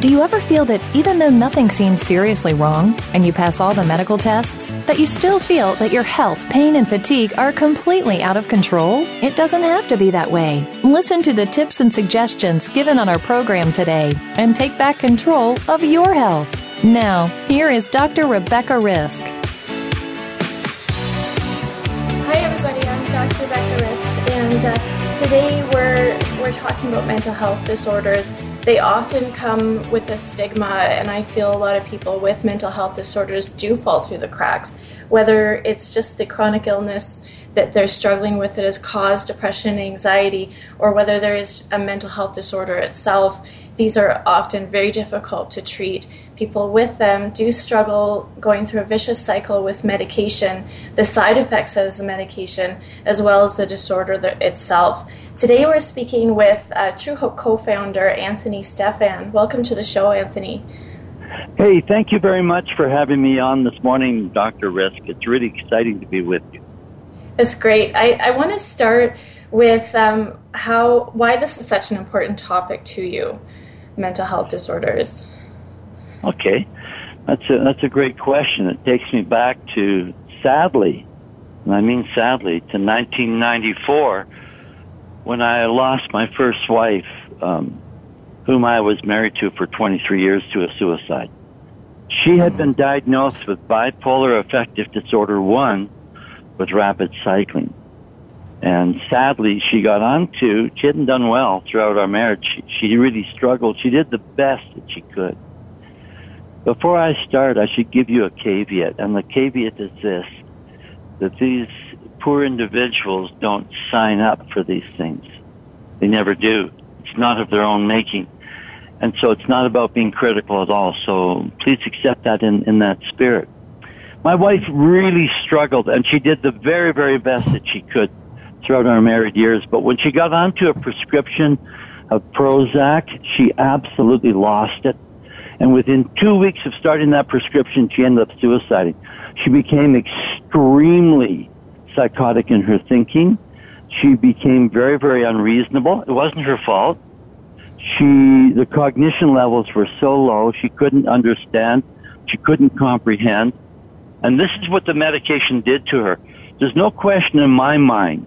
Do you ever feel that even though nothing seems seriously wrong and you pass all the medical tests, that you still feel that your health, pain, and fatigue are completely out of control? It doesn't have to be that way. Listen to the tips and suggestions given on our program today and take back control of your health. Now, here is Dr. Rebecca Risk. Hi, everybody. I'm Dr. Rebecca Risk, and today we're talking about mental health disorders. They often come with a stigma, and I feel a lot of people with mental health disorders do fall through the cracks, whether it's just the chronic illness that they're struggling with that has caused depression and anxiety, or whether there is a mental health disorder itself. These are often very difficult to treat. People with them do struggle going through a vicious cycle with medication, the side effects of the medication, as well as the disorder itself. Today we're speaking with True Hope co-founder Anthony Stephan. Welcome to the show, Anthony. Hey, thank you very much for having me on this morning, Dr. Risk. It's really exciting to be with you. That's great. I want to start with why this is such an important topic to you, mental health disorders. Okay. That's a great question. It takes me back to, sadly, and I mean sadly, to 1994, when I lost my first wife, whom I was married to for 23 years, to a suicide. She had been diagnosed with bipolar affective disorder 1 with rapid cycling. And sadly, she hadn't done well throughout our marriage. She really struggled. She did the best that she could. Before I start, I should give you a caveat, and the caveat is this, that these poor individuals don't sign up for these things. They never do. It's not of their own making. And so it's not about being critical at all, so please accept that in that spirit. My wife really struggled, and she did the very, very best that she could throughout our married years, but when she got onto a prescription of Prozac, she absolutely lost it. And within 2 weeks of starting that prescription, she ended up suiciding. She became extremely psychotic in her thinking. She became very, very unreasonable. It wasn't her fault. The cognition levels were so low, she couldn't understand. She couldn't comprehend. And this is what the medication did to her. There's no question in my mind,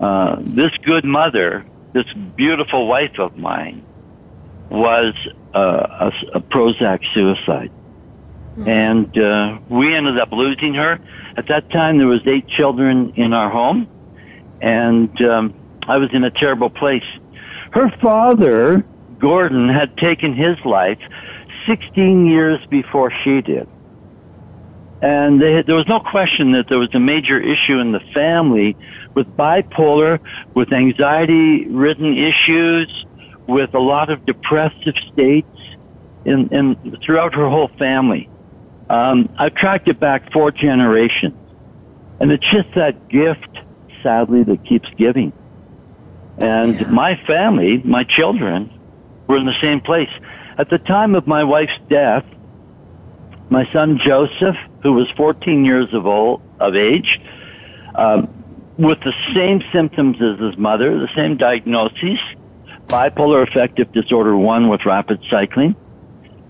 this good mother, this beautiful wife of mine, was a Prozac suicide. Mm-hmm. And we ended up losing her. At that time, there was 8 children in our home, and I was in a terrible place. Her father, Gordon, had taken his life 16 years before she did. And there was no question that there was a major issue in the family with bipolar, with anxiety-ridden issues, with a lot of depressive states throughout her whole family. I've tracked it back 4 generations. And it's just that gift, sadly, that keeps giving. And my family, my children, were in the same place. At the time of my wife's death, my son Joseph, who was 14 years of age, with the same symptoms as his mother, the same diagnoses, bipolar affective disorder 1 with rapid cycling.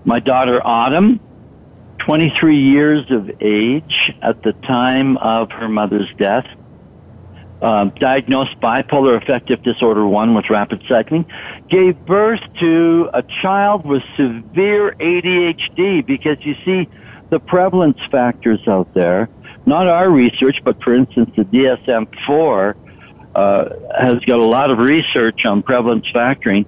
My daughter Autumn, 23 years of age at the time of her mother's death, diagnosed bipolar affective disorder 1 with rapid cycling, gave birth to a child with severe ADHD, because you see the prevalence factors out there, not our research, but for instance the DSM-4 has got a lot of research on prevalence factoring,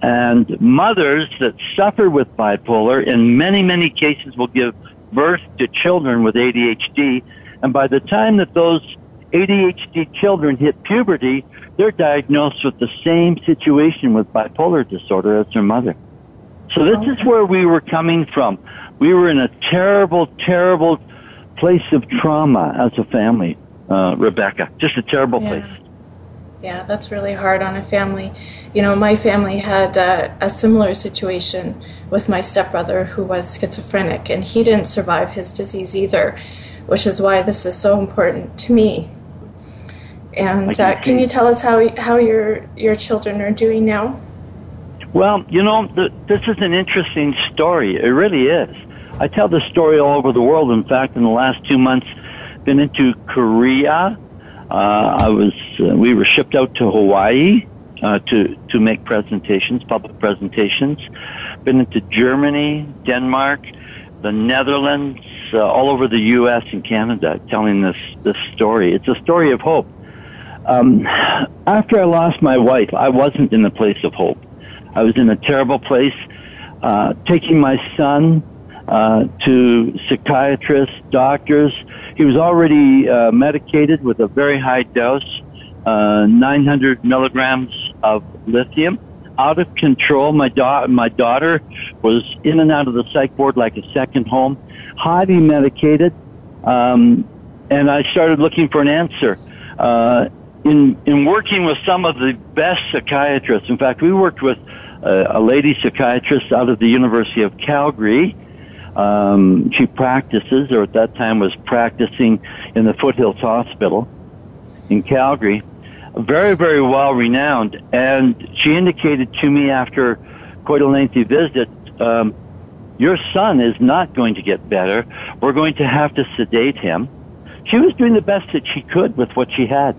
and mothers that suffer with bipolar in many, many cases will give birth to children with ADHD, and by the time that those ADHD children hit puberty, they're diagnosed with the same situation with bipolar disorder as their mother. So this is where we were coming from. We were in a terrible, terrible place of trauma as a family, Rebecca. Just a terrible place. Yeah, that's really hard on a family. You know, my family had a similar situation with my stepbrother who was schizophrenic, and he didn't survive his disease either, which is why this is so important to me. And can you tell us how your children are doing now? Well, you know, this is an interesting story. It really is. I tell this story all over the world. In fact, in the last 2 months, been into Korea. We were shipped out to Hawaii to make presentations, public presentations. Been into Germany, Denmark, the Netherlands, all over the U.S. and Canada, telling this story. It's a story of hope. After I lost my wife, I wasn't in the place of hope. I was in a terrible place, taking my son to psychiatrists, doctors. He was already medicated with a very high dose, 900 milligrams of lithium. Out of control. My daughter was in and out of the psych ward like a second home, highly medicated, and I started looking for an answer. In working with some of the best psychiatrists, in fact, we worked with a lady psychiatrist out of the University of Calgary. She practices, or at that time was practicing in the Foothills Hospital in Calgary. Very, very well renowned. And she indicated to me after quite a lengthy visit, your son is not going to get better. We're going to have to sedate him. She was doing the best that she could with what she had.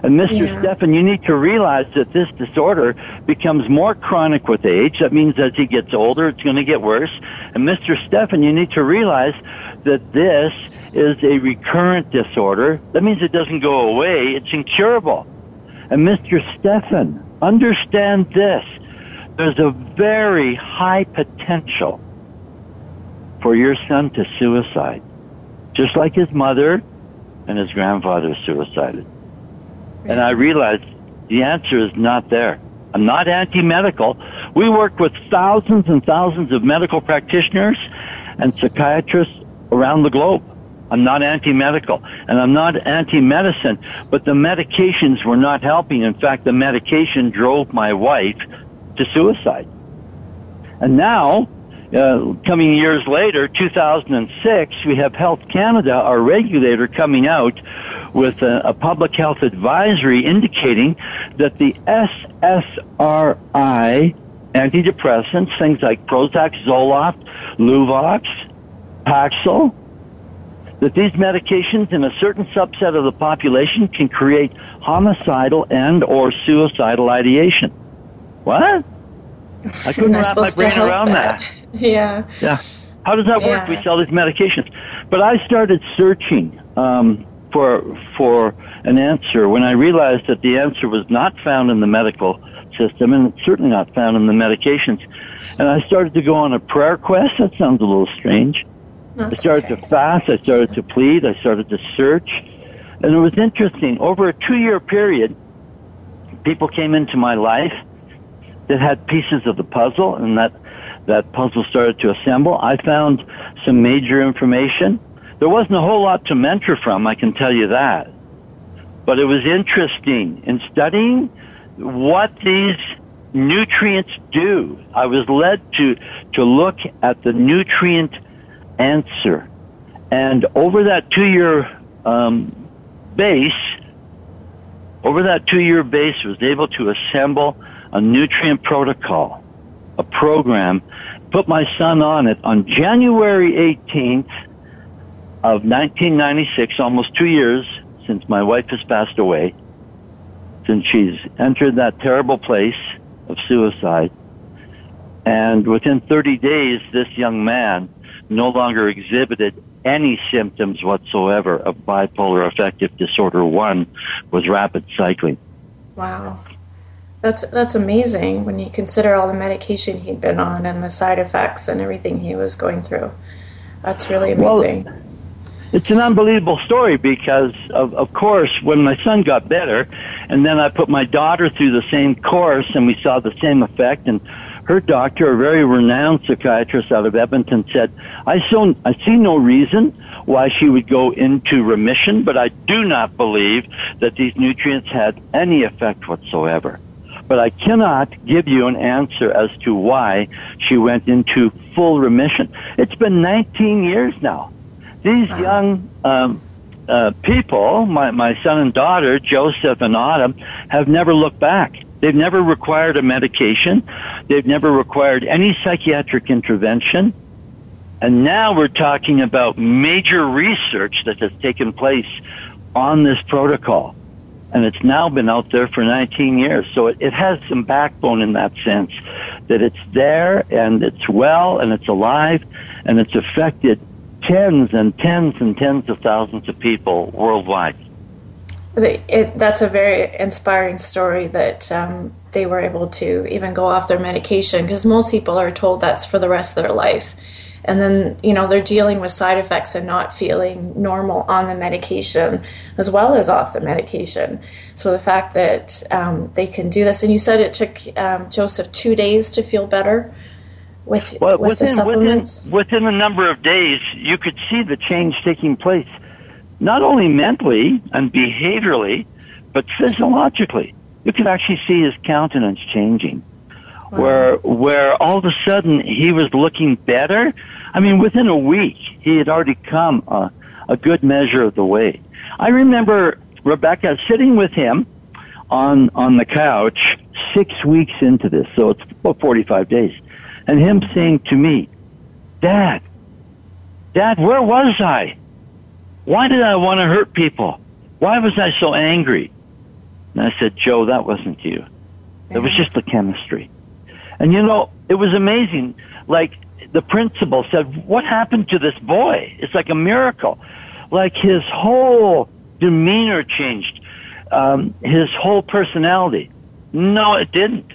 And Mr. Stephan, you need to realize that this disorder becomes more chronic with age. That means as he gets older, it's going to get worse. And Mr. Stephan, you need to realize that this is a recurrent disorder. That means it doesn't go away. It's incurable. And Mr. Stephan, understand this. There's a very high potential for your son to suicide, just like his mother and his grandfather suicided. And I realized the answer is not there. I'm not anti-medical. We work with thousands and thousands of medical practitioners and psychiatrists around the globe. I'm not anti-medical, and I'm not anti-medicine, but the medications were not helping. In fact, the medication drove my wife to suicide. And now, coming years later, 2006, we have Health Canada, our regulator, coming out with a public health advisory indicating that the SSRI antidepressants, things like Prozac, Zoloft, Luvox, Paxil, that these medications in a certain subset of the population can create homicidal and or suicidal ideation. What? I couldn't wrap my brain around that. Yeah. How does that work? We sell these medications. But I started searching for an answer when I realized that the answer was not found in the medical system, and it's certainly not found in the medications. And I started to go on a prayer quest. That sounds a little strange. I started to fast, I started to plead, I started to search. And it was interesting. Over a 2-year period, people came into my life that had pieces of the puzzle, and that puzzle started to assemble. I found some major information. There wasn't a whole lot to mentor from, I can tell you that. But it was interesting. In studying what these nutrients do, I was led to look at the nutrient answer. And over that two-year base was able to assemble a nutrient protocol, a program, put my son on it on January 18th of 1996, almost 2 years since my wife has passed away, since she's entered that terrible place of suicide. And within 30 days, this young man no longer exhibited any symptoms whatsoever of bipolar affective disorder. One was rapid cycling. Wow. That's amazing when you consider all the medication he'd been on and the side effects and everything he was going through. That's really amazing. Well, it's an unbelievable story because, of course, when my son got better, and then I put my daughter through the same course, and we saw the same effect, and her doctor, a very renowned psychiatrist out of Edmonton, said, I see no reason why she would go into remission, but I do not believe that these nutrients had any effect whatsoever. But I cannot give you an answer as to why she went into full remission. It's been 19 years now. These young people, my son and daughter, Joseph and Autumn, have never looked back. They've never required a medication. They've never required any psychiatric intervention. And now we're talking about major research that has taken place on this protocol. And it's now been out there for 19 years. So it has some backbone in that sense, that it's there and it's well and it's alive and it's affected tens and tens and tens of thousands of people worldwide. That's a very inspiring story that they were able to even go off their medication, because most people are told that's for the rest of their life. And then, you know, they're dealing with side effects and not feeling normal on the medication as well as off the medication. So the fact that they can do this, and you said it took Joseph 2 days to feel better with the supplements? Within a number of days, you could see the change taking place. Not only mentally and behaviorally, but physiologically. You could actually see his countenance changing. Wow. Where all of a sudden he was looking better. I mean, within a week, he had already come a good measure of the way. I remember, Rebecca, sitting with him on the couch 6 weeks into this, so it's about 45 days, and him saying to me, Dad, where was I? Why did I want to hurt people? Why was I so angry? And I said, Joe, that wasn't you. It was just the chemistry. And, you know, it was amazing. Like, the principal said, what happened to this boy? It's like a miracle. Like, his whole demeanor changed, his whole personality. No, it didn't.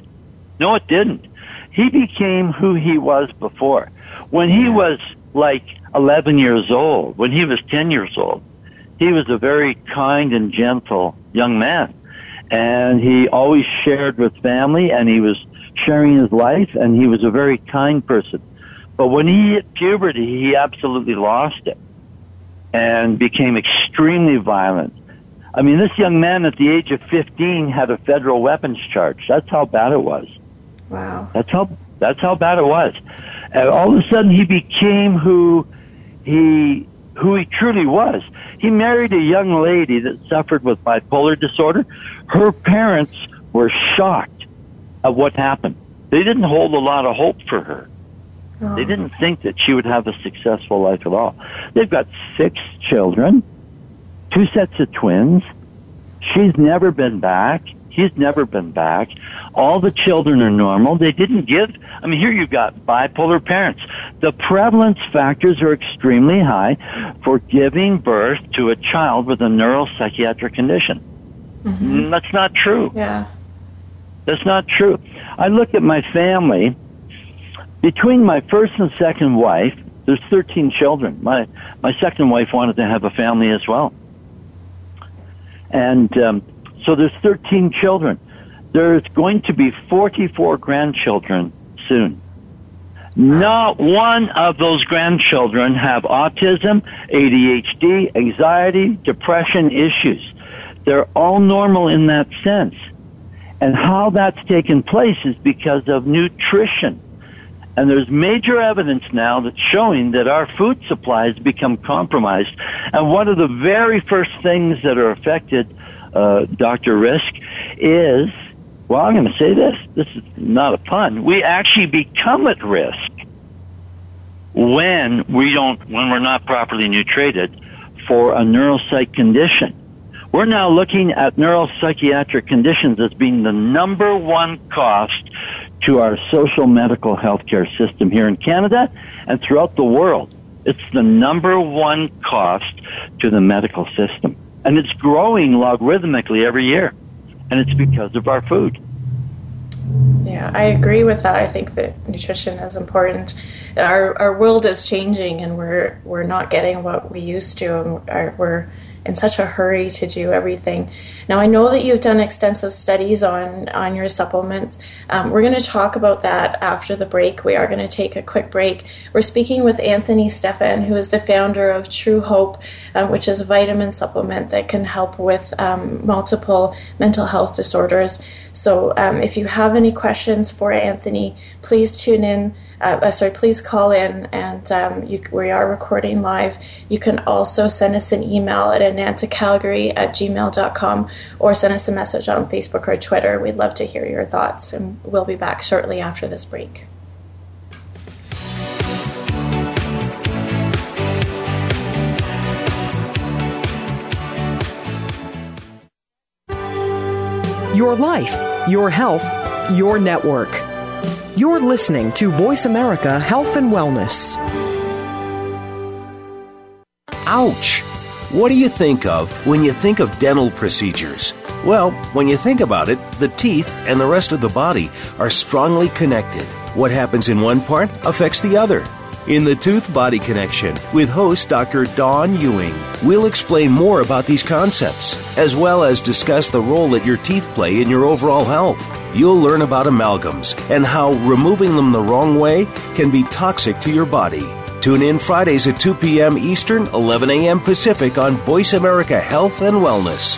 He became who he was before. When he was, like, 11 years old, when he was 10 years old, he was a very kind and gentle young man. And he always shared with family, and he was sharing his life, and he was a very kind person. But when he hit puberty, he absolutely lost it and became extremely violent. I mean, this young man at the age of 15 had a federal weapons charge. That's how bad it was. Wow. That's how bad it was. And all of a sudden, he became who he truly was. He married a young lady that suffered with bipolar disorder. Her parents were shocked at what happened. They didn't hold a lot of hope for her. Oh. They didn't think that she would have a successful life at all. They've got 6 children, 2 sets of twins. She's never been back. He's never been back. All the children are normal. They didn't give. I mean, here you've got bipolar parents. The prevalence factors are extremely high for giving birth to a child with a neuropsychiatric condition. Mm-hmm. That's not true. Yeah. That's not true. I look at my family. Between my first and second wife, there's 13 children. My second wife wanted to have a family as well. And, so there's 13 children. There's going to be 44 grandchildren soon. Not one of those grandchildren have autism, ADHD, anxiety, depression issues. They're all normal in that sense. And how that's taken place is because of nutrition. And there's major evidence now that's showing that our food supplies become compromised. And one of the very first things that are affected, Dr. Risk, is, well, I'm going to say this is not a pun, we actually become at risk when we're not properly nutrated for a neuropsych condition. We're now looking at neuropsychiatric conditions as being the number one cost to our social medical healthcare system here in Canada and throughout the world. It's the number one cost to the medical system. And it's growing logarithmically every year. And it's because of our food. Yeah. Yeah, I agree with that. I think that nutrition is important. Our world is changing, and we're not getting what we used to, and we're in such a hurry to do everything. Now, I know that you've done extensive studies on your supplements. We're going to talk about that after the break. We are going to take a quick break. We're speaking with Anthony Stephan, who is the founder of True Hope, which is a vitamin supplement that can help with multiple mental health disorders. So if you have any questions for Anthony, please please call in, and we are recording live. You can also send us an email at anantacalgary@gmail.com or send us a message on Facebook or Twitter. We'd love to hear your thoughts, and we'll be back shortly after this break. Your life, your health, your network. You're listening to Voice America Health and Wellness. Ouch! What do you think of when you think of dental procedures? Well, when you think about it, the teeth and the rest of the body are strongly connected. What happens in one part affects the other. In the Tooth-Body Connection with host Dr. Dawn Ewing, we'll explain more about these concepts, as well as discuss the role that your teeth play in your overall health. You'll learn about amalgams and how removing them the wrong way can be toxic to your body. Tune in Fridays at 2 p.m. Eastern, 11 a.m. Pacific on Voice America Health and Wellness.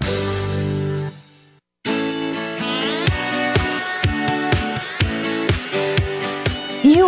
You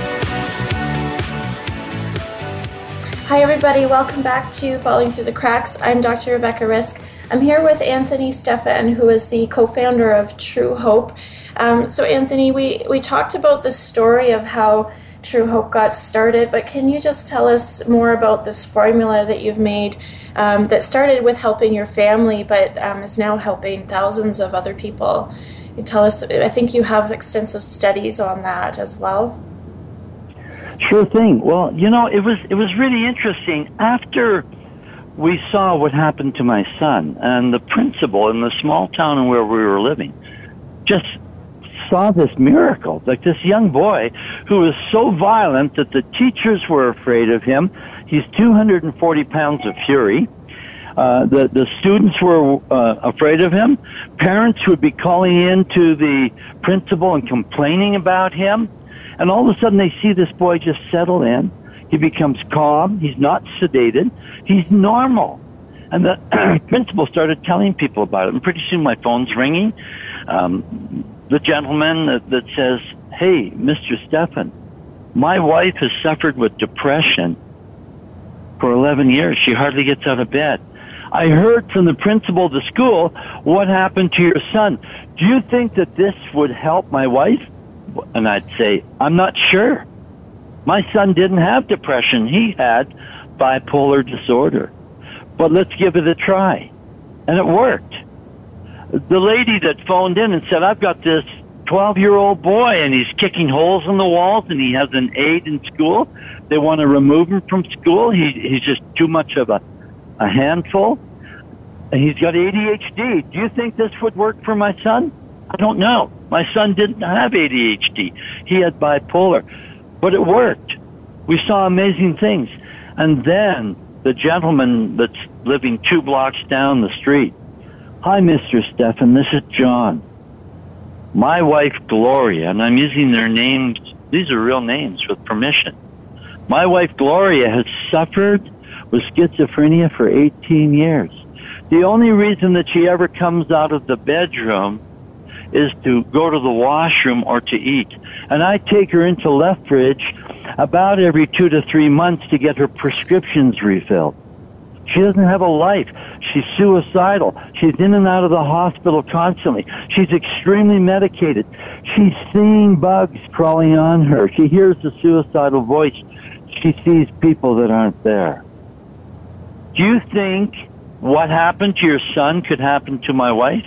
Hi everybody, welcome back to Falling Through the Cracks. I'm Dr. Rebecca Risk. I'm here with Anthony Stephan, who is the co-founder of True Hope. So Anthony, we talked about the story of how True Hope got started, but can you just tell us more about this formula that you've made that started with helping your family, but is now helping thousands of other people? You tell us, I think you have extensive studies on that as well. Sure thing. Well, you know, it was really interesting. After we saw what happened to my son, and the principal in the small town in where we were living just saw this miracle, like this young boy who was so violent that the teachers were afraid of him. He's 240 pounds of fury. The students were afraid of him. Parents would be calling in to the principal and complaining about him. And all of a sudden, they see this boy just settle in. He becomes calm. He's not sedated. He's normal. And the principal started telling people about it. And pretty soon, my phone's ringing. The gentleman that says, "Hey, Mr. Stephan, my wife has suffered with depression for 11 years. She hardly gets out of bed. I heard from the principal of the school what happened to your son. Do you think that this would help my wife?" And I'd say, "I'm not sure. My son didn't have depression. He had bipolar disorder. But let's give it a try." And it worked. The lady that phoned in and said, "I've got this 12-year-old boy, and he's kicking holes in the walls, and he has an aide in school. They want to remove him from school. He's just too much of a handful. And he's got ADHD. Do you think this would work for my son?" "I don't know. My son didn't have ADHD. He had bipolar." But it worked. We saw amazing things. And then the gentleman that's living 2 blocks down the street. Hi, Mr. Stephan, this is John. My wife, Gloria, and I'm using their names, these are real names with permission. My wife, Gloria, has suffered with schizophrenia for 18 years. The only reason that she ever comes out of the bedroom is to go to the washroom or to eat. And I take her into Lethbridge about every 2 to 3 months to get her prescriptions refilled. She doesn't have a life. She's suicidal. She's in and out of the hospital constantly. She's extremely medicated. She's seeing bugs crawling on her. She hears the suicidal voice. She sees people that aren't there. Do you think what happened to your son could happen to my wife?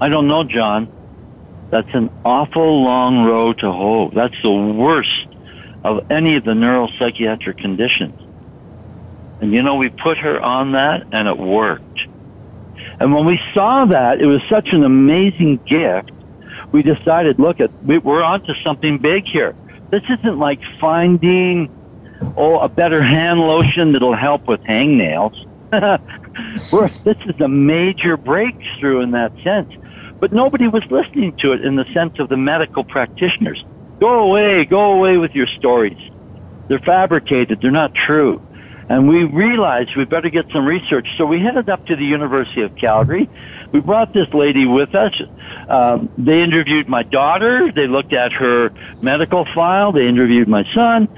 I don't know, John. That's an awful long road to hoe. That's the worst of any of the neuropsychiatric conditions. And you know, we put her on that and it worked. And when we saw that, it was such an amazing gift, we decided, look, we're onto something big here. This isn't like finding, a better hand lotion that'll help with hangnails. This is a major breakthrough in that sense. But nobody was listening to it in the sense of the medical practitioners. Go away with your stories. They're fabricated, they're not true. And we realized we better get some research, so we headed up to the University of Calgary. We brought this lady with us. They interviewed my daughter. They looked at her medical file. They interviewed my son.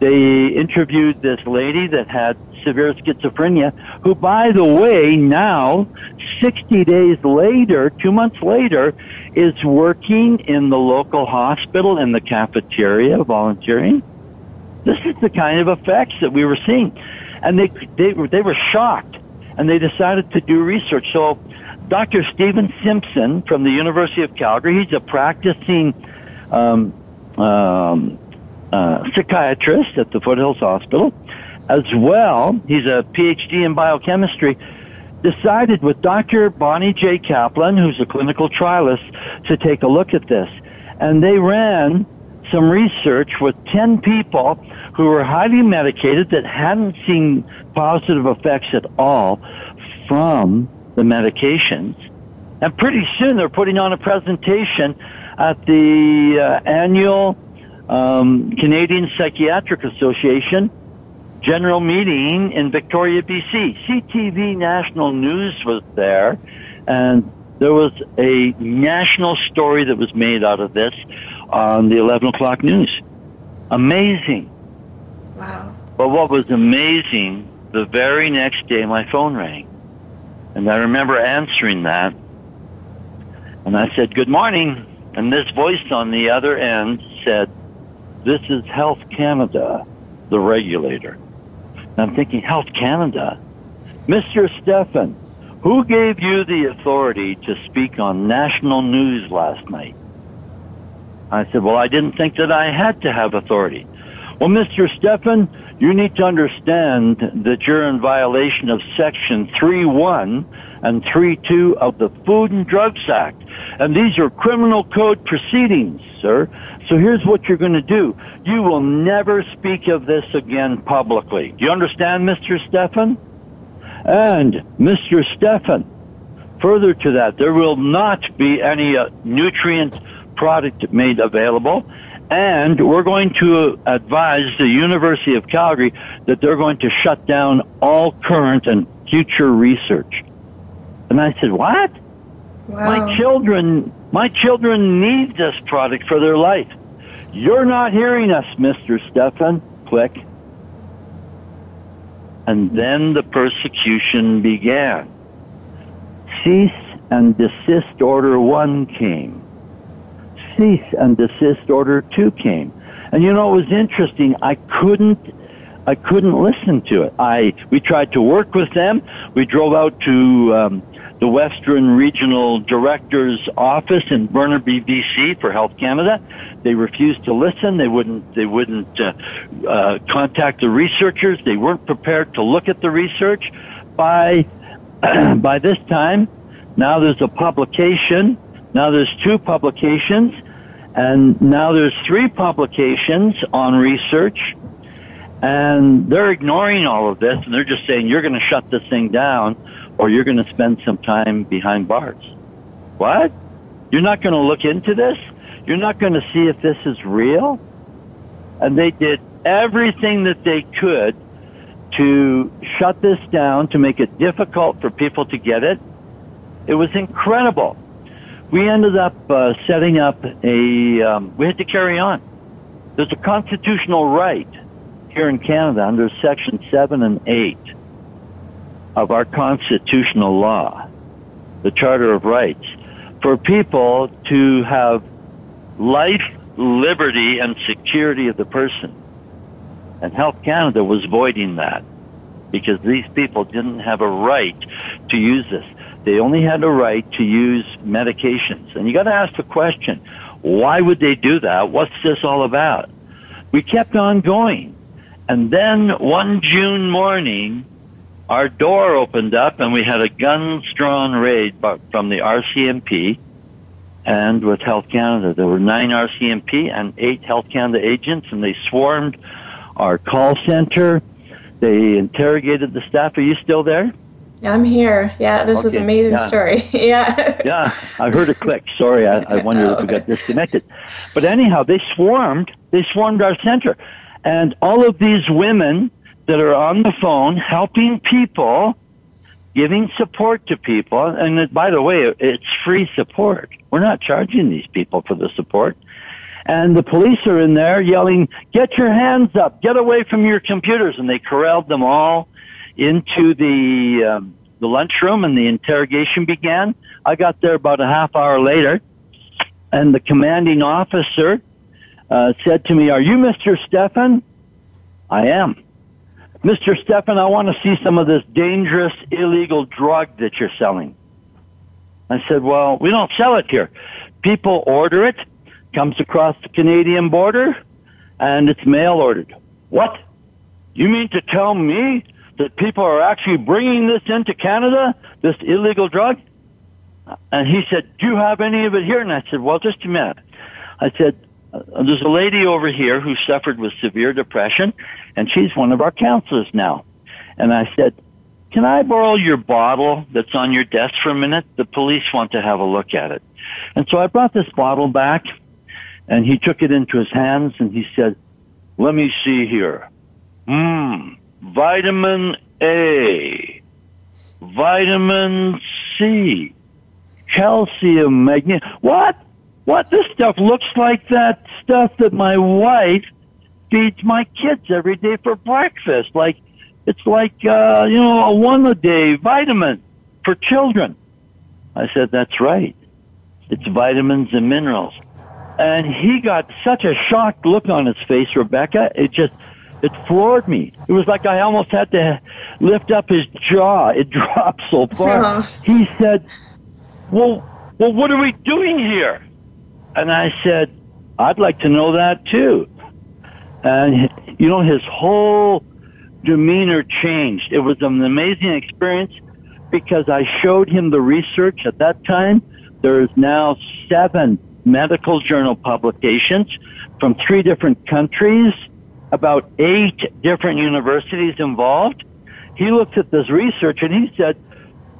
They interviewed this lady that had severe schizophrenia, who, by the way, now, 60 days later, 2 months later, is working in the local hospital in the cafeteria, volunteering. This is the kind of effects that we were seeing. And they were shocked, and they decided to do research. So Dr. Steven Simpson from the University of Calgary, he's a practicing psychiatrist at the Foothills Hospital. As well, he's a PhD in biochemistry, decided with Dr. Bonnie J. Kaplan, who's a clinical trialist, to take a look at this. And they ran some research with 10 people who were highly medicated that hadn't seen positive effects at all from the medications. And pretty soon they're putting on a presentation at the annual Canadian Psychiatric Association General Meeting in Victoria, BC. CTV National News was there, and there was a national story that was made out of this on the 11 o'clock news. Amazing. Wow. But what was amazing, the very next day my phone rang. And I remember answering that. And I said, good morning. And this voice on the other end said, this is Health Canada, the regulator. And I'm thinking, Health Canada? Mr. Stephan, who gave you the authority to speak on national news last night? I said, well, I didn't think that I had to have authority. Well, Mr. Stephan, you need to understand that you're in violation of Section 3.1 and 3.2 of the Food and Drugs Act. And these are criminal code proceedings, sir. So here's what you're going to do. You will never speak of this again publicly. Do you understand, Mr. Stephan? And, Mr. Stephan, further to that, there will not be any nutrient product made available, and we're going to advise the University of Calgary that they're going to shut down all current and future research. And I said, what? Wow. My children need this product for their life. You're not hearing us, Mr. Stephan. Click. And then the persecution began. Cease and desist order 1 came. Cease and desist order 2 came. And you know, it was interesting. I couldn't listen to it. We tried to work with them. We drove out to the Western Regional Director's office in Burnaby, BC for Health Canada. They refused to listen. They wouldn't contact the researchers. They weren't prepared to look at the research. By this time, now there's a publication. Now there's 2 publications, and now there's 3 publications on research, And they're ignoring all of this, and they're just saying, you're going to shut this thing down, or you're going to spend some time behind bars. What? You're not going to look into this? You're not going to see if this is real? And they did everything that they could to shut this down, to make it difficult for people to get it. It was incredible. We ended up setting up a... we had to carry on. There's a constitutional right here in Canada under Section 7 and 8 of our constitutional law, the Charter of Rights, for people to have life, liberty, and security of the person. And Health Canada was voiding that because these people didn't have a right to use this. They only had a right to use medications. And you got to ask the question, why would they do that? What's this all about? We kept on going. And then one June morning, our door opened up and we had a guns-drawn raid from the RCMP and with Health Canada. There were 9 RCMP and 8 Health Canada agents, and they swarmed our call center. They interrogated the staff. Are you still there? I'm here. Yeah, this is an amazing story. Yeah. Yeah, I heard a click. Sorry, I wondered if we got disconnected. But anyhow, they swarmed our center. And all of these women that are on the phone, helping people, giving support to people, and it, by the way, it's free support. We're not charging these people for the support. And the police are in there yelling, get your hands up, get away from your computers. And they corralled them all into the lunchroom, and the interrogation began. I got there about a half hour later, and the commanding officer said to me, are you Mr. Stephan? I am. Mr. Stephan, I want to see some of this dangerous, illegal drug that you're selling. I said, well, we don't sell it here. People order it, comes across the Canadian border, and it's mail-ordered. What? You mean to tell me that people are actually bringing this into Canada, this illegal drug? And he said, do you have any of it here? And I said, well, just a minute. I said, there's a lady over here who suffered with severe depression, and she's one of our counselors now. And I said, can I borrow your bottle that's on your desk for a minute? The police want to have a look at it. And so I brought this bottle back, and he took it into his hands, and he said, let me see here. Vitamin A, vitamin C, calcium, magnesium. What? This stuff looks like that stuff that my wife feeds my kids every day for breakfast. Like, it's like, a one-a-day vitamin for children. I said, that's right. It's vitamins and minerals. And he got such a shocked look on his face, Rebecca. It floored me. It was like I almost had to lift up his jaw. It dropped so far. Uh-huh. He said, well, what are we doing here? And I said, I'd like to know that too. And, his whole demeanor changed. It was an amazing experience because I showed him the research at that time. There is now 7 medical journal publications from 3 different countries, about 8 different universities involved. He looked at this research and he said,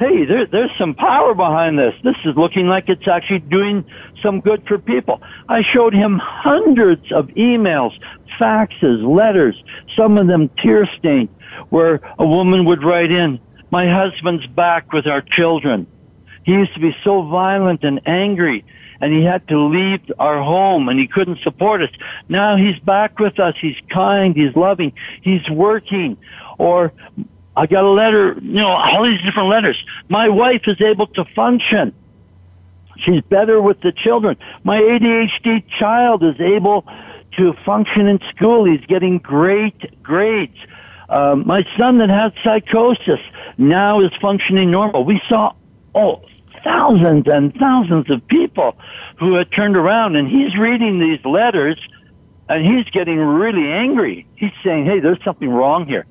hey, there's some power behind this. This is looking like it's actually doing some good for people. I showed him hundreds of emails, faxes, letters, some of them tear-stained, where a woman would write in, my husband's back with our children. He used to be so violent and angry, and he had to leave our home, and he couldn't support us. Now he's back with us. He's kind. He's loving. He's working. Or I got a letter, all these different letters. My wife is able to function. She's better with the children. My ADHD child is able to function in school. He's getting great grades. My son that had psychosis now is functioning normal. We saw, thousands and thousands of people who had turned around, and he's reading these letters and he's getting really angry. He's saying, hey, there's something wrong here.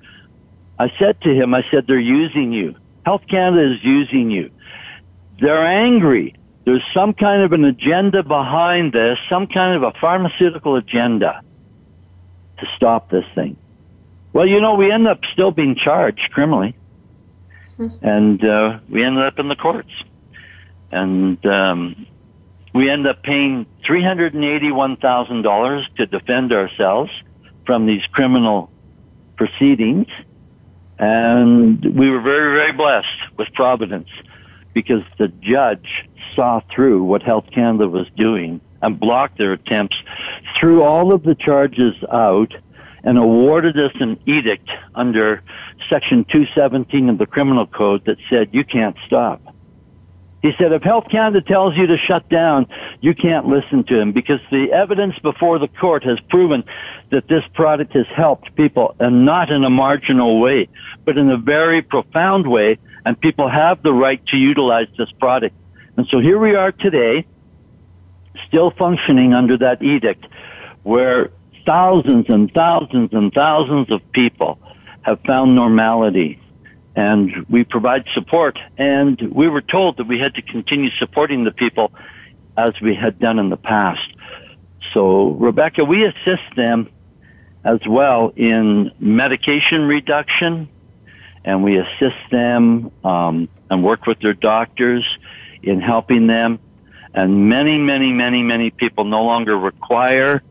I said to him, they're using you. Health Canada is using you. They're angry. There's some kind of an agenda behind this, some kind of a pharmaceutical agenda to stop this thing. Well, you know, we end up still being charged criminally, and we ended up in the courts, and we end up paying $381,000 to defend ourselves from these criminal proceedings. And we were very, very blessed with Providence, because the judge saw through what Health Canada was doing and blocked their attempts, threw all of the charges out, and awarded us an edict under Section 217 of the Criminal Code that said, you can't stop. He said, if Health Canada tells you to shut down, you can't listen to him, because the evidence before the court has proven that this product has helped people, and not in a marginal way, but in a very profound way, and people have the right to utilize this product. And so here we are today, still functioning under that edict, where thousands and thousands and thousands of people have found normality. And we provide support, and we were told that we had to continue supporting the people as we had done in the past. So, Rebecca, we assist them as well in medication reduction, and we assist them and work with their doctors in helping them. And many, many, many, many people no longer require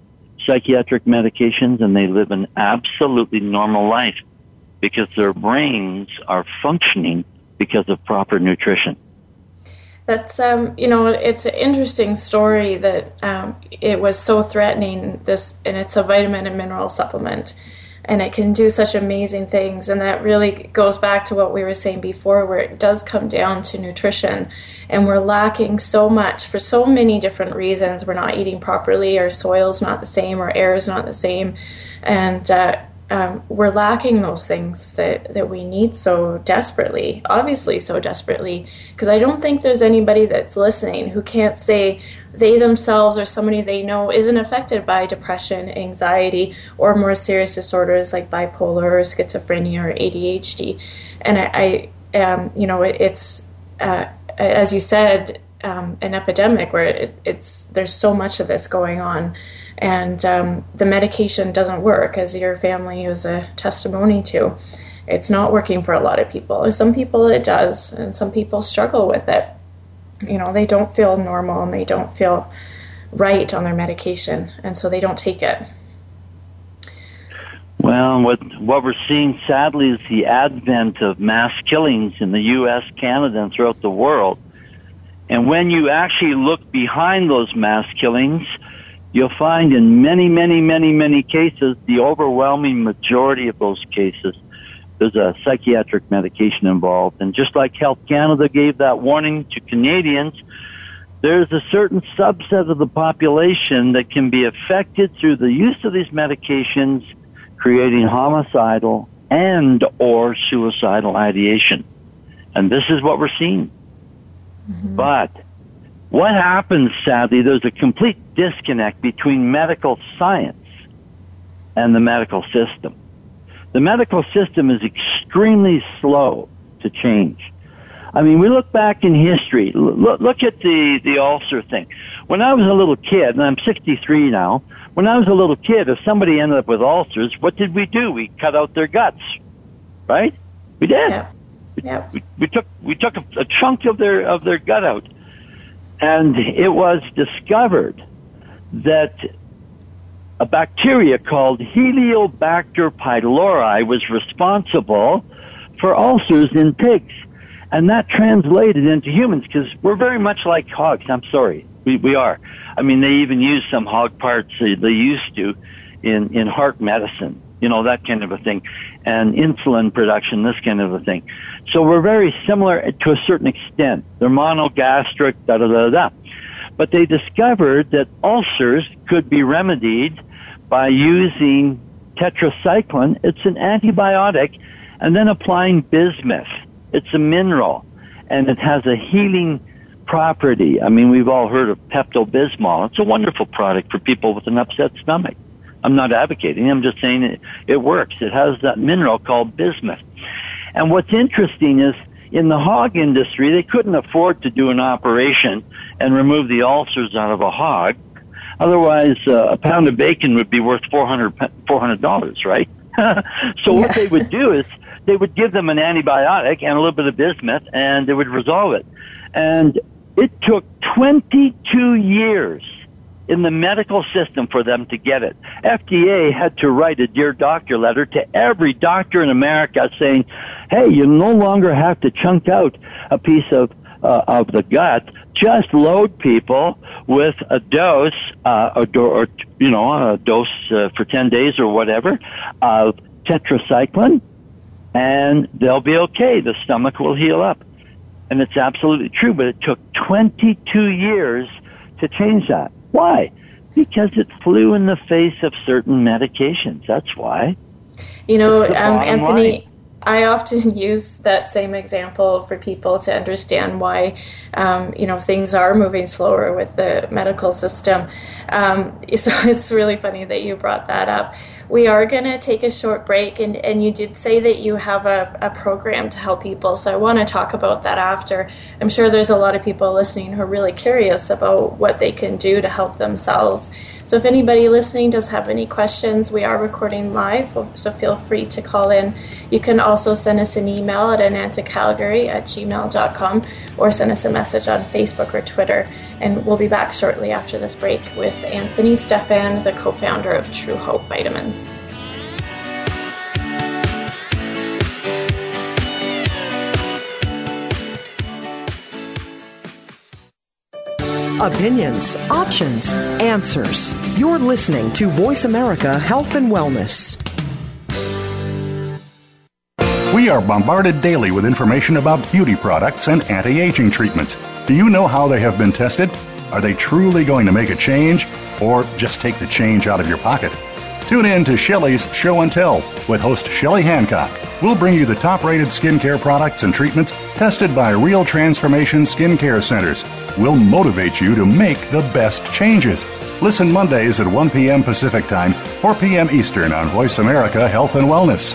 psychiatric medications, and they live an absolutely normal life, because their brains are functioning because of proper nutrition. That's, you know, it's an interesting story that it was so threatening, this, and it's a vitamin and mineral supplement, and it can do such amazing things. And that really goes back to what we were saying before, where it does come down to nutrition, and we're lacking so much for so many different reasons. We're not eating properly, our soil's not the same, our air is not the same, and we're lacking those things that we need so desperately, obviously so desperately, because I don't think there's anybody that's listening who can't say they themselves or somebody they know isn't affected by depression, anxiety, or more serious disorders like bipolar or schizophrenia or ADHD. And I you know, it's, as you said, an epidemic where there's so much of this going on, and the medication doesn't work, as your family is a testimony to. It's not working for a lot of people. Some people it does, and some people struggle with it. You know, they don't feel normal and they don't feel right on their medication, and so they don't take it. Well, what we're seeing sadly is the advent of mass killings in the U.S., Canada, and throughout the world. And when you actually look behind those mass killings, you'll find in many, many, many, many cases, the overwhelming majority of those cases, there's a psychiatric medication involved. And just like Health Canada gave that warning to Canadians, there's a certain subset of the population that can be affected through the use of these medications, creating homicidal and or suicidal ideation. And this is what we're seeing. Mm-hmm. But what happens, sadly, there's a complete disconnect between medical science and the medical system. The medical system is extremely slow to change. I mean, we look back in history. Look at the ulcer thing. When I was a little kid, and I'm 63 now, when I was a little kid, if somebody ended up with ulcers, what did we do? We cut out their guts, right? We did. Yeah. Yeah. We took a chunk of their gut out, and it was discovered that a bacteria called Helicobacter pylori was responsible for ulcers in pigs, and that translated into humans, because we're very much like hogs. I'm sorry, we are. I mean, they even use some hog parts they used to in heart medicine. You know, that kind of a thing, and insulin production, this kind of a thing. So we're very similar to a certain extent. They're monogastric, da-da-da-da. But they discovered that ulcers could be remedied by using tetracycline. It's an antibiotic, and then applying bismuth. It's a mineral, and it has a healing property. I mean, we've all heard of Pepto Bismol. It's a wonderful product for people with an upset stomach. I'm not advocating. I'm just saying it works. It has that mineral called bismuth. And what's interesting is in the hog industry, they couldn't afford to do an operation and remove the ulcers out of a hog. Otherwise, a pound of bacon would be worth $400, right? So what they would do is they would give them an antibiotic and a little bit of bismuth, and they would resolve it. And it took 22 years in the medical system for them to get it. FDA had to write a Dear Doctor letter to every doctor in America saying, hey, you no longer have to chunk out a piece of the gut. Just load people with a dose, for 10 days or whatever, of tetracycline, and they'll be okay. The stomach will heal up. And it's absolutely true, but it took 22 years to change that. Why? Because it flew in the face of certain medications. That's why. You know, Anthony, I often use that same example for people to understand why, things are moving slower with the medical system. So it's really funny that you brought that up. We are going to take a short break, and you did say that you have a program to help people, so I want to talk about that after. I'm sure there's a lot of people listening who are really curious about what they can do to help themselves. So if anybody listening does have any questions, we are recording live, so feel free to call in. You can also send us an email at anantacalgary@gmail.com or send us a message on Facebook or Twitter. And we'll be back shortly after this break with Anthony Stephan, the co-founder of True Hope Vitamins. Opinions, options, answers. You're listening to Voice America Health and Wellness. We are bombarded daily with information about beauty products and anti-aging treatments. Do you know how they have been tested? Are they truly going to make a change, or just take the change out of your pocket? Tune in to Shelley's Show and Tell with host Shelley Hancock. We'll bring you the top-rated skincare products and treatments tested by Real Transformation Skincare Centers. We'll motivate you to make the best changes. Listen Mondays at 1 p.m. Pacific Time, 4 p.m. Eastern on Voice America Health and Wellness.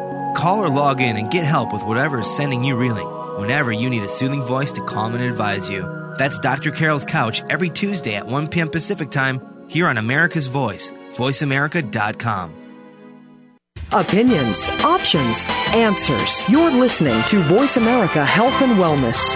Call or log in and get help with whatever is sending you reeling, whenever you need a soothing voice to calm and advise you. That's Dr. Carol's Couch every Tuesday at 1 p.m. Pacific Time here on America's Voice, voiceamerica.com. Opinions, options, answers. You're listening to Voice America Health and Wellness.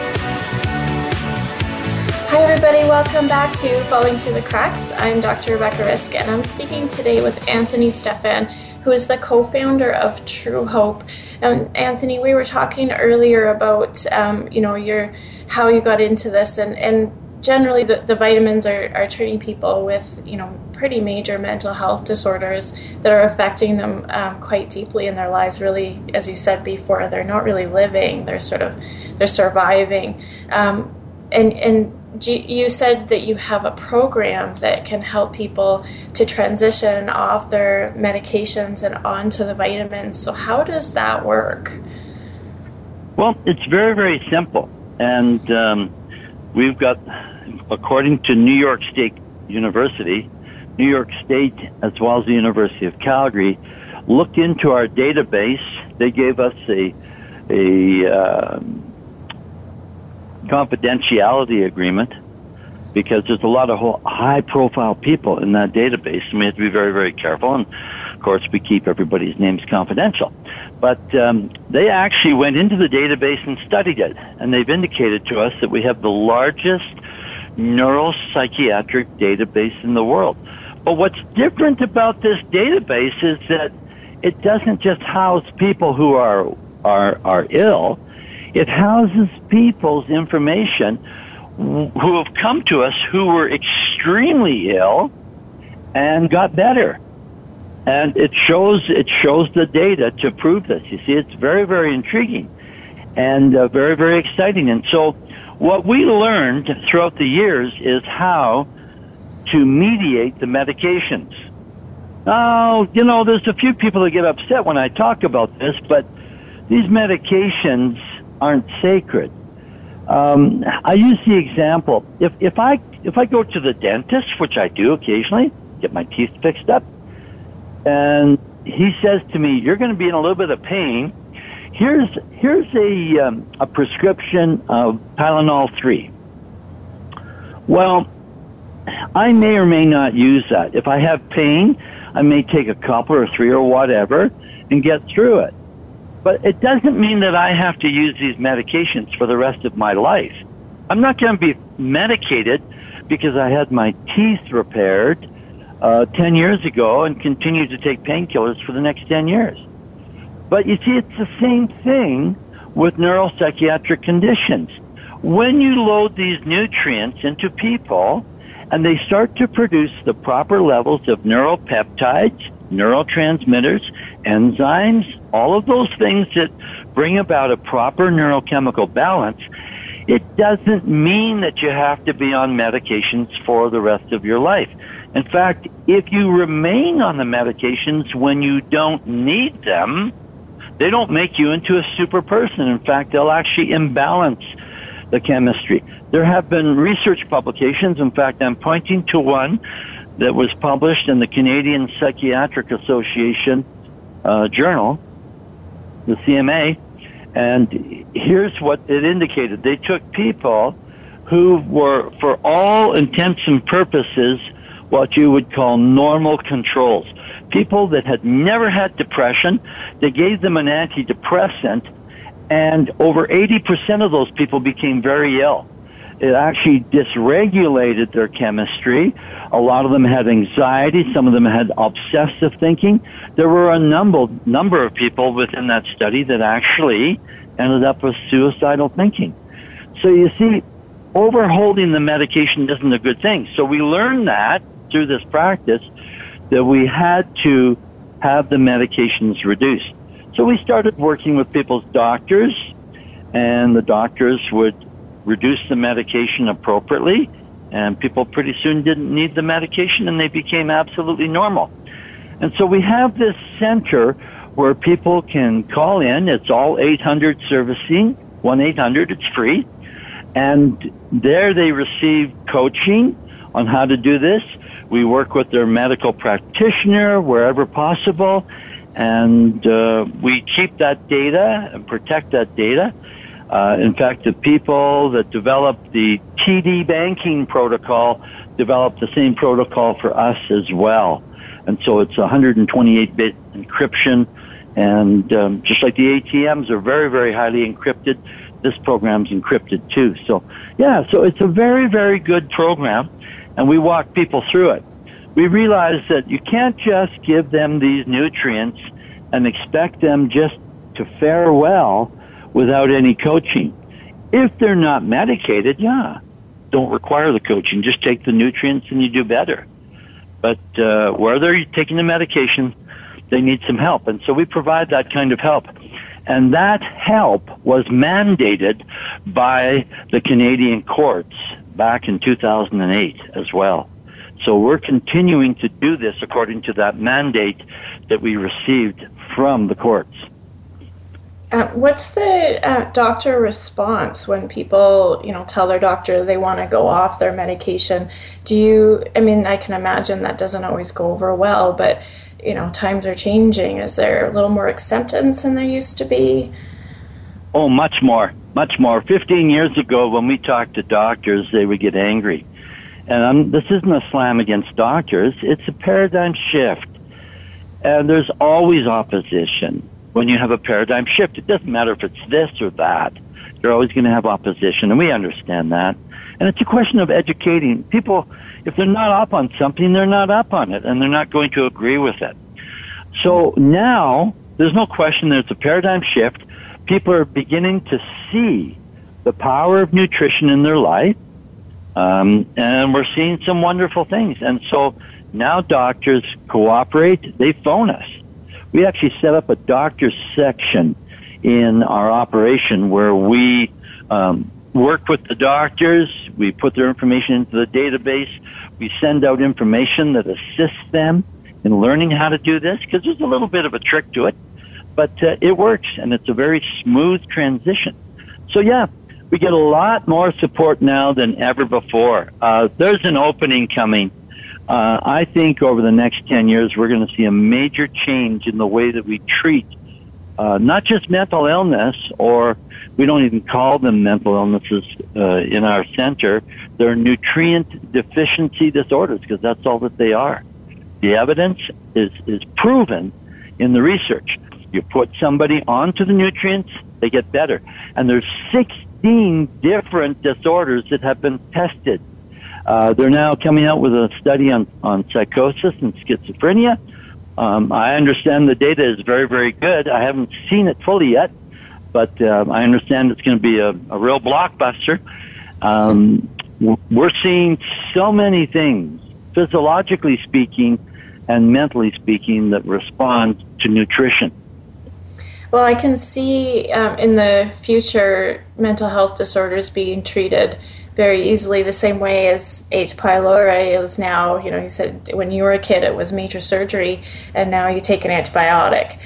Hi everybody, welcome back to Falling Through the Cracks. I'm Dr. Rebecca Risk, and I'm speaking today with Anthony Stephan, who is the co-founder of True Hope. Anthony, we were talking earlier about how you got into this, and generally the vitamins are treating people with pretty major mental health disorders that are affecting them quite deeply in their lives. Really, as you said before, they're not really living; they're surviving, and you said that you have a program that can help people to transition off their medications and onto the vitamins. So how does that work? Well, it's very, very simple. And we've got, according to New York State University, New York State, as well as the University of Calgary, looked into our database. They gave us a confidentiality agreement, because there's a lot of high-profile people in that database, and we have to be very, very careful. And of course, we keep everybody's names confidential. But they actually went into the database and studied it, and they've indicated to us that we have the largest neuropsychiatric database in the world. But what's different about this database is that it doesn't just house people who are ill. It houses people's information who have come to us who were extremely ill and got better. And it shows the data to prove this. You see, it's very, very intriguing and very, very exciting. And so what we learned throughout the years is how to mediate the medications. Oh, you know, there's a few people that get upset when I talk about this, but these medications aren't sacred. I use the example, if I go to the dentist, which I do occasionally, get my teeth fixed up, and he says to me, "You're going to be in a little bit of pain. Here's a prescription of Tylenol 3." Well, I may or may not use that. If I have pain, I may take a couple or three or whatever and get through it. But it doesn't mean that I have to use these medications for the rest of my life. I'm not going to be medicated because I had my teeth repaired 10 years ago and continue to take painkillers for the next 10 years. But you see, it's the same thing with neuropsychiatric conditions. When you load these nutrients into people and they start to produce the proper levels of neuropeptides, neurotransmitters, enzymes, all of those things that bring about a proper neurochemical balance, it doesn't mean that you have to be on medications for the rest of your life. In fact, if you remain on the medications when you don't need them, they don't make you into a super person. In fact, they'll actually imbalance the chemistry. There have been research publications. In fact, I'm pointing to one that was published in the Canadian Psychiatric Association journal, the CMA, and here's what it indicated. They took people who were, for all intents and purposes, what you would call normal controls. People that had never had depression, they gave them an antidepressant, and over 80% of those people became very ill. It actually dysregulated their chemistry. A lot of them had anxiety. Some of them had obsessive thinking. There were a number of people within that study that actually ended up with suicidal thinking. So you see, overholding the medication isn't a good thing. So we learned that through this practice that we had to have the medications reduced. So we started working with people's doctors, and the doctors would reduce the medication appropriately, and people pretty soon didn't need the medication and they became absolutely normal. And so we have this center where people can call in. It's all 800 servicing, 1-800, it's free. And there they receive coaching on how to do this. We work with their medical practitioner wherever possible, and we keep that data and protect that data. In fact, the people that developed the TD banking protocol developed the same protocol for us as well. And so it's 128-bit encryption. And just like the ATMs are very, very highly encrypted, this program's encrypted too. So, yeah, so it's a very, very good program, and we walk people through it. We realize that you can't just give them these nutrients and expect them just to fare well without any coaching. If they're not medicated, yeah, don't require the coaching. Just take the nutrients and you do better. But where they're taking the medication, they need some help. And so we provide that kind of help. And that help was mandated by the Canadian courts back in 2008 as well. So we're continuing to do this according to that mandate that we received from the courts. What's the doctor response when people, you know, tell their doctor they want to go off their medication? I can imagine that doesn't always go over well, but, you know, times are changing. Is there a little more acceptance than there used to be? Oh, much more, much more. 15 years ago, when we talked to doctors, they would get angry. And this isn't a slam against doctors. It's a paradigm shift. And there's always opposition. When you have a paradigm shift, it doesn't matter if it's this or that. You're always going to have opposition, and we understand that. And it's a question of educating people. If they're not up on something, they're not up on it, and they're not going to agree with it. So now, there's no question that it's a paradigm shift. People are beginning to see the power of nutrition in their life, and we're seeing some wonderful things. And so now doctors cooperate. They phone us. We actually set up a doctor's section in our operation where we work with the doctors. We put their information into the database. We send out information that assists them in learning how to do this, because there's a little bit of a trick to it, but it works, and it's a very smooth transition. So yeah, we get a lot more support now than ever before. There's an opening coming. I think over the next 10 years, we're going to see a major change in the way that we treat not just mental illness, or we don't even call them mental illnesses in our center. They're nutrient deficiency disorders, because that's all that they are. The evidence is proven in the research. You put somebody onto the nutrients, they get better. And there's 16 different disorders that have been tested. They're now coming out with a study on psychosis and schizophrenia. I understand the data is very, very good. I haven't seen it fully yet, but I understand it's going to be a real blockbuster. We're seeing so many things, physiologically speaking and mentally speaking, that respond to nutrition. Well, I can see in the future mental health disorders being treated very easily the same way as H. pylori is now. You know, you said when you were a kid it was major surgery, and now you take an antibiotic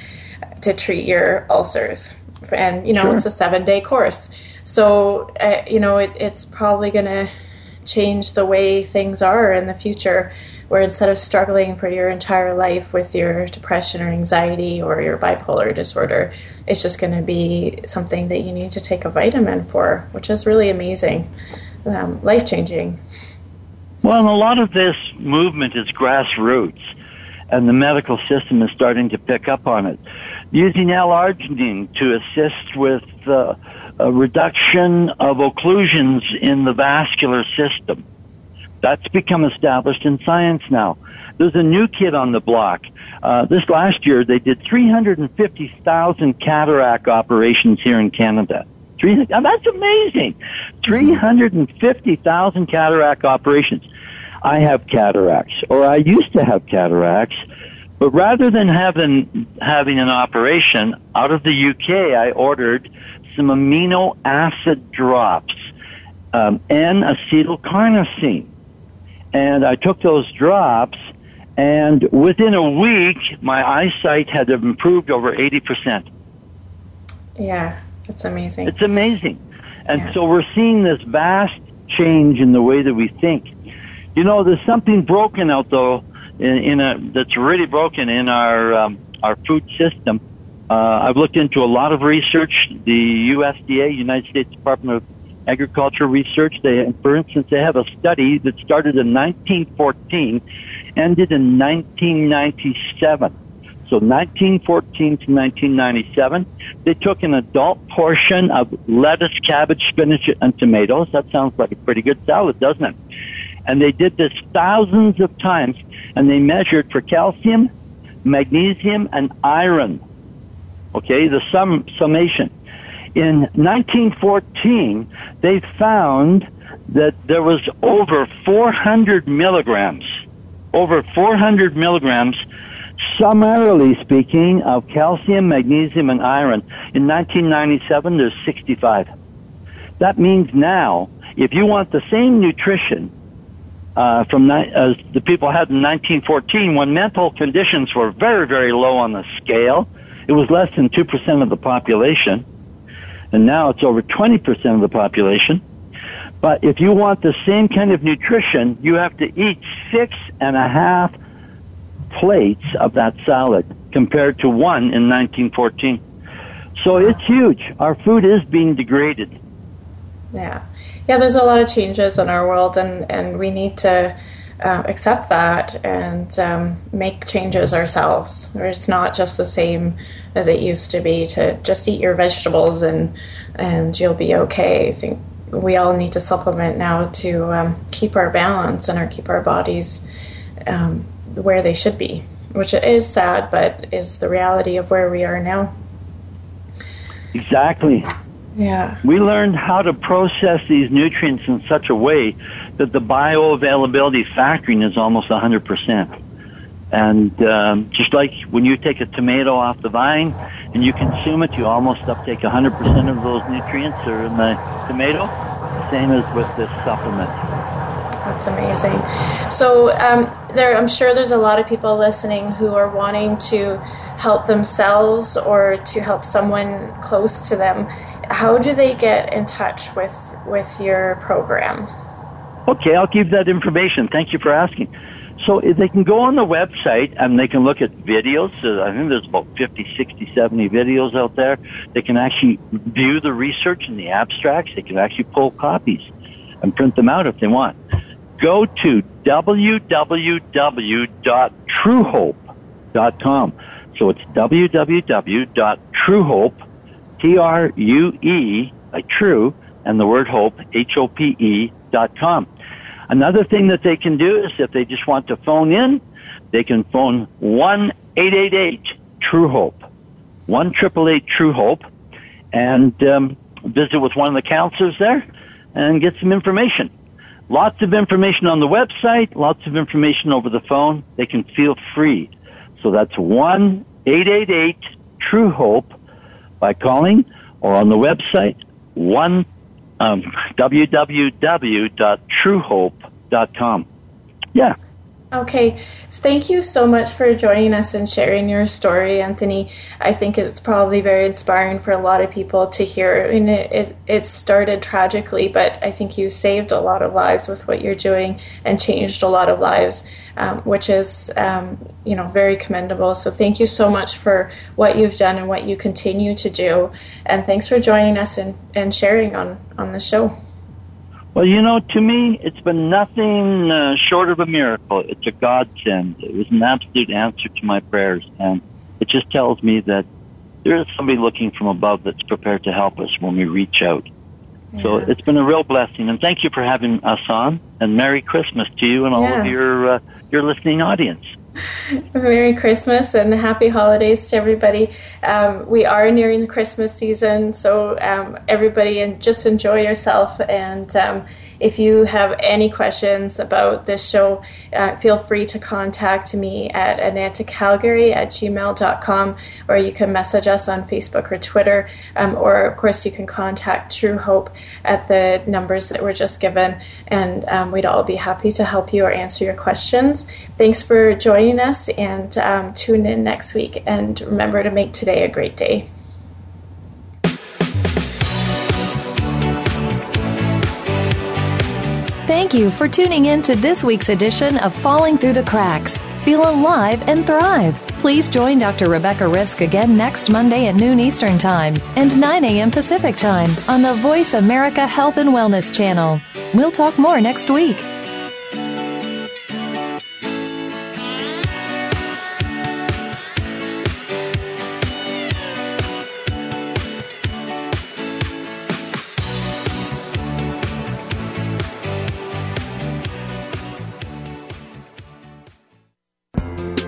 to treat your ulcers. And, you know, Sure. It's a 7-day course. So, you know, it's probably going to change the way things are in the future, where instead of struggling for your entire life with your depression or anxiety or your bipolar disorder, it's just going to be something that you need to take a vitamin for, which is really amazing, life-changing. Well, and a lot of this movement is grassroots, and the medical system is starting to pick up on it. Using L-arginine to assist with a reduction of occlusions in the vascular system. That's become established in science now. There's a new kid on the block. This last year, they did 350,000 cataract operations here in Canada. That's amazing. 350,000 cataract operations. I have cataracts, or I used to have cataracts, but rather than having an operation, out of the UK, I ordered some amino acid drops, N-acetylcarnosine. And I took those drops, and within a week, my eyesight had improved over 80%. Yeah, that's amazing. It's amazing. And yeah. So we're seeing this vast change in the way that we think. You know, there's something broken out, though, that's really broken in our food system. I've looked into a lot of research. The USDA, United States Department of Agriculture Research, for instance, they have a study that started in 1914, ended in 1997. So 1914 to 1997, they took an adult portion of lettuce, cabbage, spinach, and tomatoes. That sounds like a pretty good salad, doesn't it? And they did this thousands of times, and they measured for calcium, magnesium, and iron. Okay, the summation. In 1914, they found that there was over 400 milligrams, summarily speaking, of calcium, magnesium, and iron. In 1997, there's 65. That means now, if you want the same nutrition as the people had in 1914, when mental conditions were very, very low on the scale, it was less than 2% of the population, and now it's over 20% of the population. But if you want the same kind of nutrition, you have to eat 6.5 plates of that salad compared to one in 1914. So it's huge. Our food is being degraded. Yeah, there's a lot of changes in our world, and we need to accept that and make changes ourselves. It's not just the same as it used to be to just eat your vegetables and you'll be okay. I think we all need to supplement now to keep our balance and keep our bodies where they should be, which is sad, but is the reality of where we are now. Exactly. Yeah. We learned how to process these nutrients in such a way that the bioavailability factoring is almost 100%. And just like when you take a tomato off the vine and you consume it, you almost uptake 100% of those nutrients that are in the tomato, same as with this supplement. That's amazing. So I'm sure there's a lot of people listening who are wanting to help themselves or to help someone close to them. How do they get in touch with your program? Okay, I'll give that information. Thank you for asking. So they can go on the website and they can look at videos. I think there's about 50, 60, 70 videos out there. They can actually view the research and the abstracts. They can actually pull copies and print them out if they want. Go to www.truehope.com. So it's www.truehope, T-R-U-E, like true, and the word hope, H-O-P-E.com. Another thing that they can do is if they just want to phone in, they can phone 1-888-TRUE-HOPE, 1-888-TRUE-HOPE, and visit with one of the counselors there and get some information. Lots of information on the website, lots of information over the phone. They can feel free. So that's 1-888-TRUE-HOPE by calling or on the website, www.truehope.com. Yeah. Okay. Thank you so much for joining us and sharing your story, Anthony. I think it's probably very inspiring for a lot of people to hear. I mean, it started tragically, but I think you saved a lot of lives with what you're doing and changed a lot of lives, which is, very commendable. So thank you so much for what you've done and what you continue to do. And thanks for joining us and sharing on the show. Well, to me, it's been nothing short of a miracle. It's a godsend. It was an absolute answer to my prayers. And it just tells me that there is somebody looking from above that's prepared to help us when we reach out. Yeah. So it's been a real blessing. And thank you for having us on. And Merry Christmas to you and all of your listening audience. Merry Christmas and happy holidays to everybody. We are nearing the Christmas season, so everybody, and just enjoy yourself. And if you have any questions about this show, feel free to contact me at AnantaCalgary@gmail.com, or you can message us on Facebook or Twitter, or of course you can contact True Hope at the numbers that were just given, and we'd all be happy to help you or answer your questions. Thanks for joining us, and tune in next week, and remember to make today a great day. Thank you for tuning in to this week's edition of Falling Through the Cracks. Feel alive and thrive. Please join Dr. Rebecca Risk again next Monday at noon Eastern Time and 9 a.m. Pacific Time on the Voice America Health and Wellness Channel. We'll talk more next week.